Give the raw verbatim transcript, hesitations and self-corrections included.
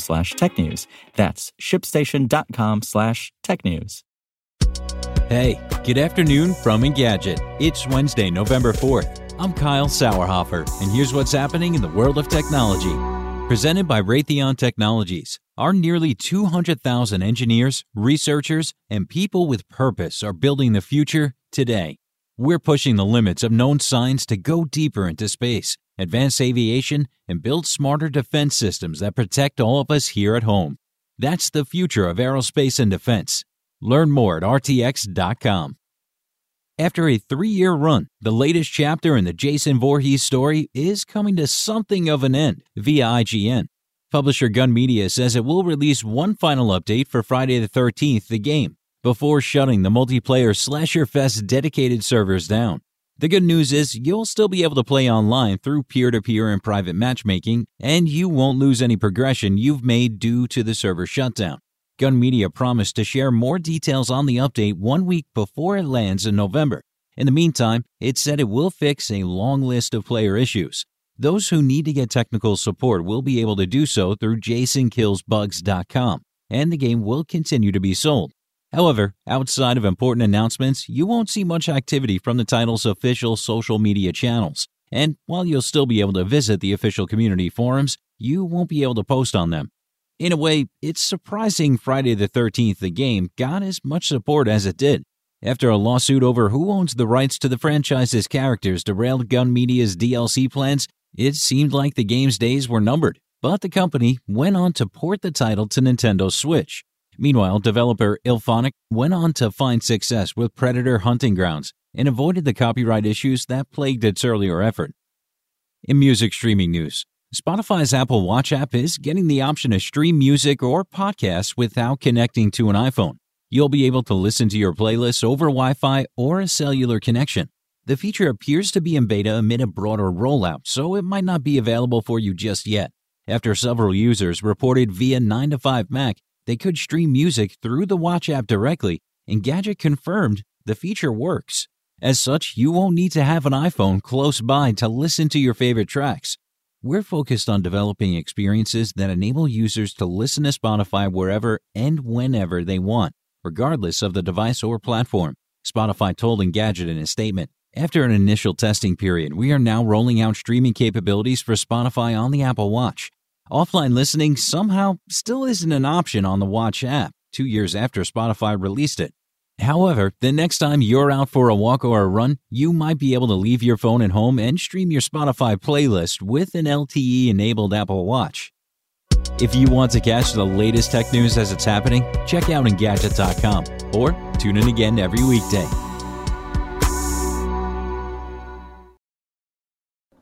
slash tech news. That's ShipStation.com slash tech news. Hey, good afternoon from Engadget. It's Wednesday, November fourth. I'm Kyle Sauerhoefer, and here's what's happening in the world of technology. Presented by Raytheon Technologies, our nearly two hundred thousand engineers, researchers, and people with purpose are building the future today. We're pushing the limits of known science to go deeper into space, advance aviation, and build smarter defense systems that protect all of us here at home. That's the future of aerospace and defense. Learn more at R T X dot com. After a three-year run, the latest chapter in the Jason Voorhees story is coming to something of an end via I G N. Publisher Gun Media says it will release one final update for Friday the thirteenth, the game, before shutting the multiplayer Slasher Fest dedicated servers down. The good news is you'll still be able to play online through peer-to-peer and private matchmaking, and you won't lose any progression you've made due to the server shutdown. Gun Media promised to share more details on the update one week before it lands in November. In the meantime, it said it will fix a long list of player issues. Those who need to get technical support will be able to do so through Jason Kills Bugs dot com, and the game will continue to be sold. However, outside of important announcements, you won't see much activity from the title's official social media channels. And while you'll still be able to visit the official community forums, you won't be able to post on them. In a way, it's surprising Friday the thirteenth, the game, got as much support as it did. After a lawsuit over who owns the rights to the franchise's characters derailed Gun Media's D L C plans, it seemed like the game's days were numbered. But the company went on to port the title to Nintendo Switch. Meanwhile, developer Ilphonic went on to find success with Predator Hunting Grounds and avoided the copyright issues that plagued its earlier effort. In music streaming news, Spotify's Apple Watch app is getting the option to stream music or podcasts without connecting to an iPhone. You'll be able to listen to your playlists over Wi-Fi or a cellular connection. The feature appears to be in beta amid a broader rollout, so it might not be available for you just yet. After several users reported via nine to five Mac, they could stream music through the Watch app directly, and Engadget confirmed the feature works. As such, you won't need to have an iPhone close by to listen to your favorite tracks. We're focused on developing experiences that enable users to listen to Spotify wherever and whenever they want, regardless of the device or platform, Spotify told Engadget in a statement. After an initial testing period, we are now rolling out streaming capabilities for Spotify on the Apple Watch. Offline listening somehow still isn't an option on the Watch app, two years after Spotify released it. However, the next time you're out for a walk or a run, you might be able to leave your phone at home and stream your Spotify playlist with an L T E-enabled Apple Watch. If you want to catch the latest tech news as it's happening, check out Engadget dot com or tune in again every weekday.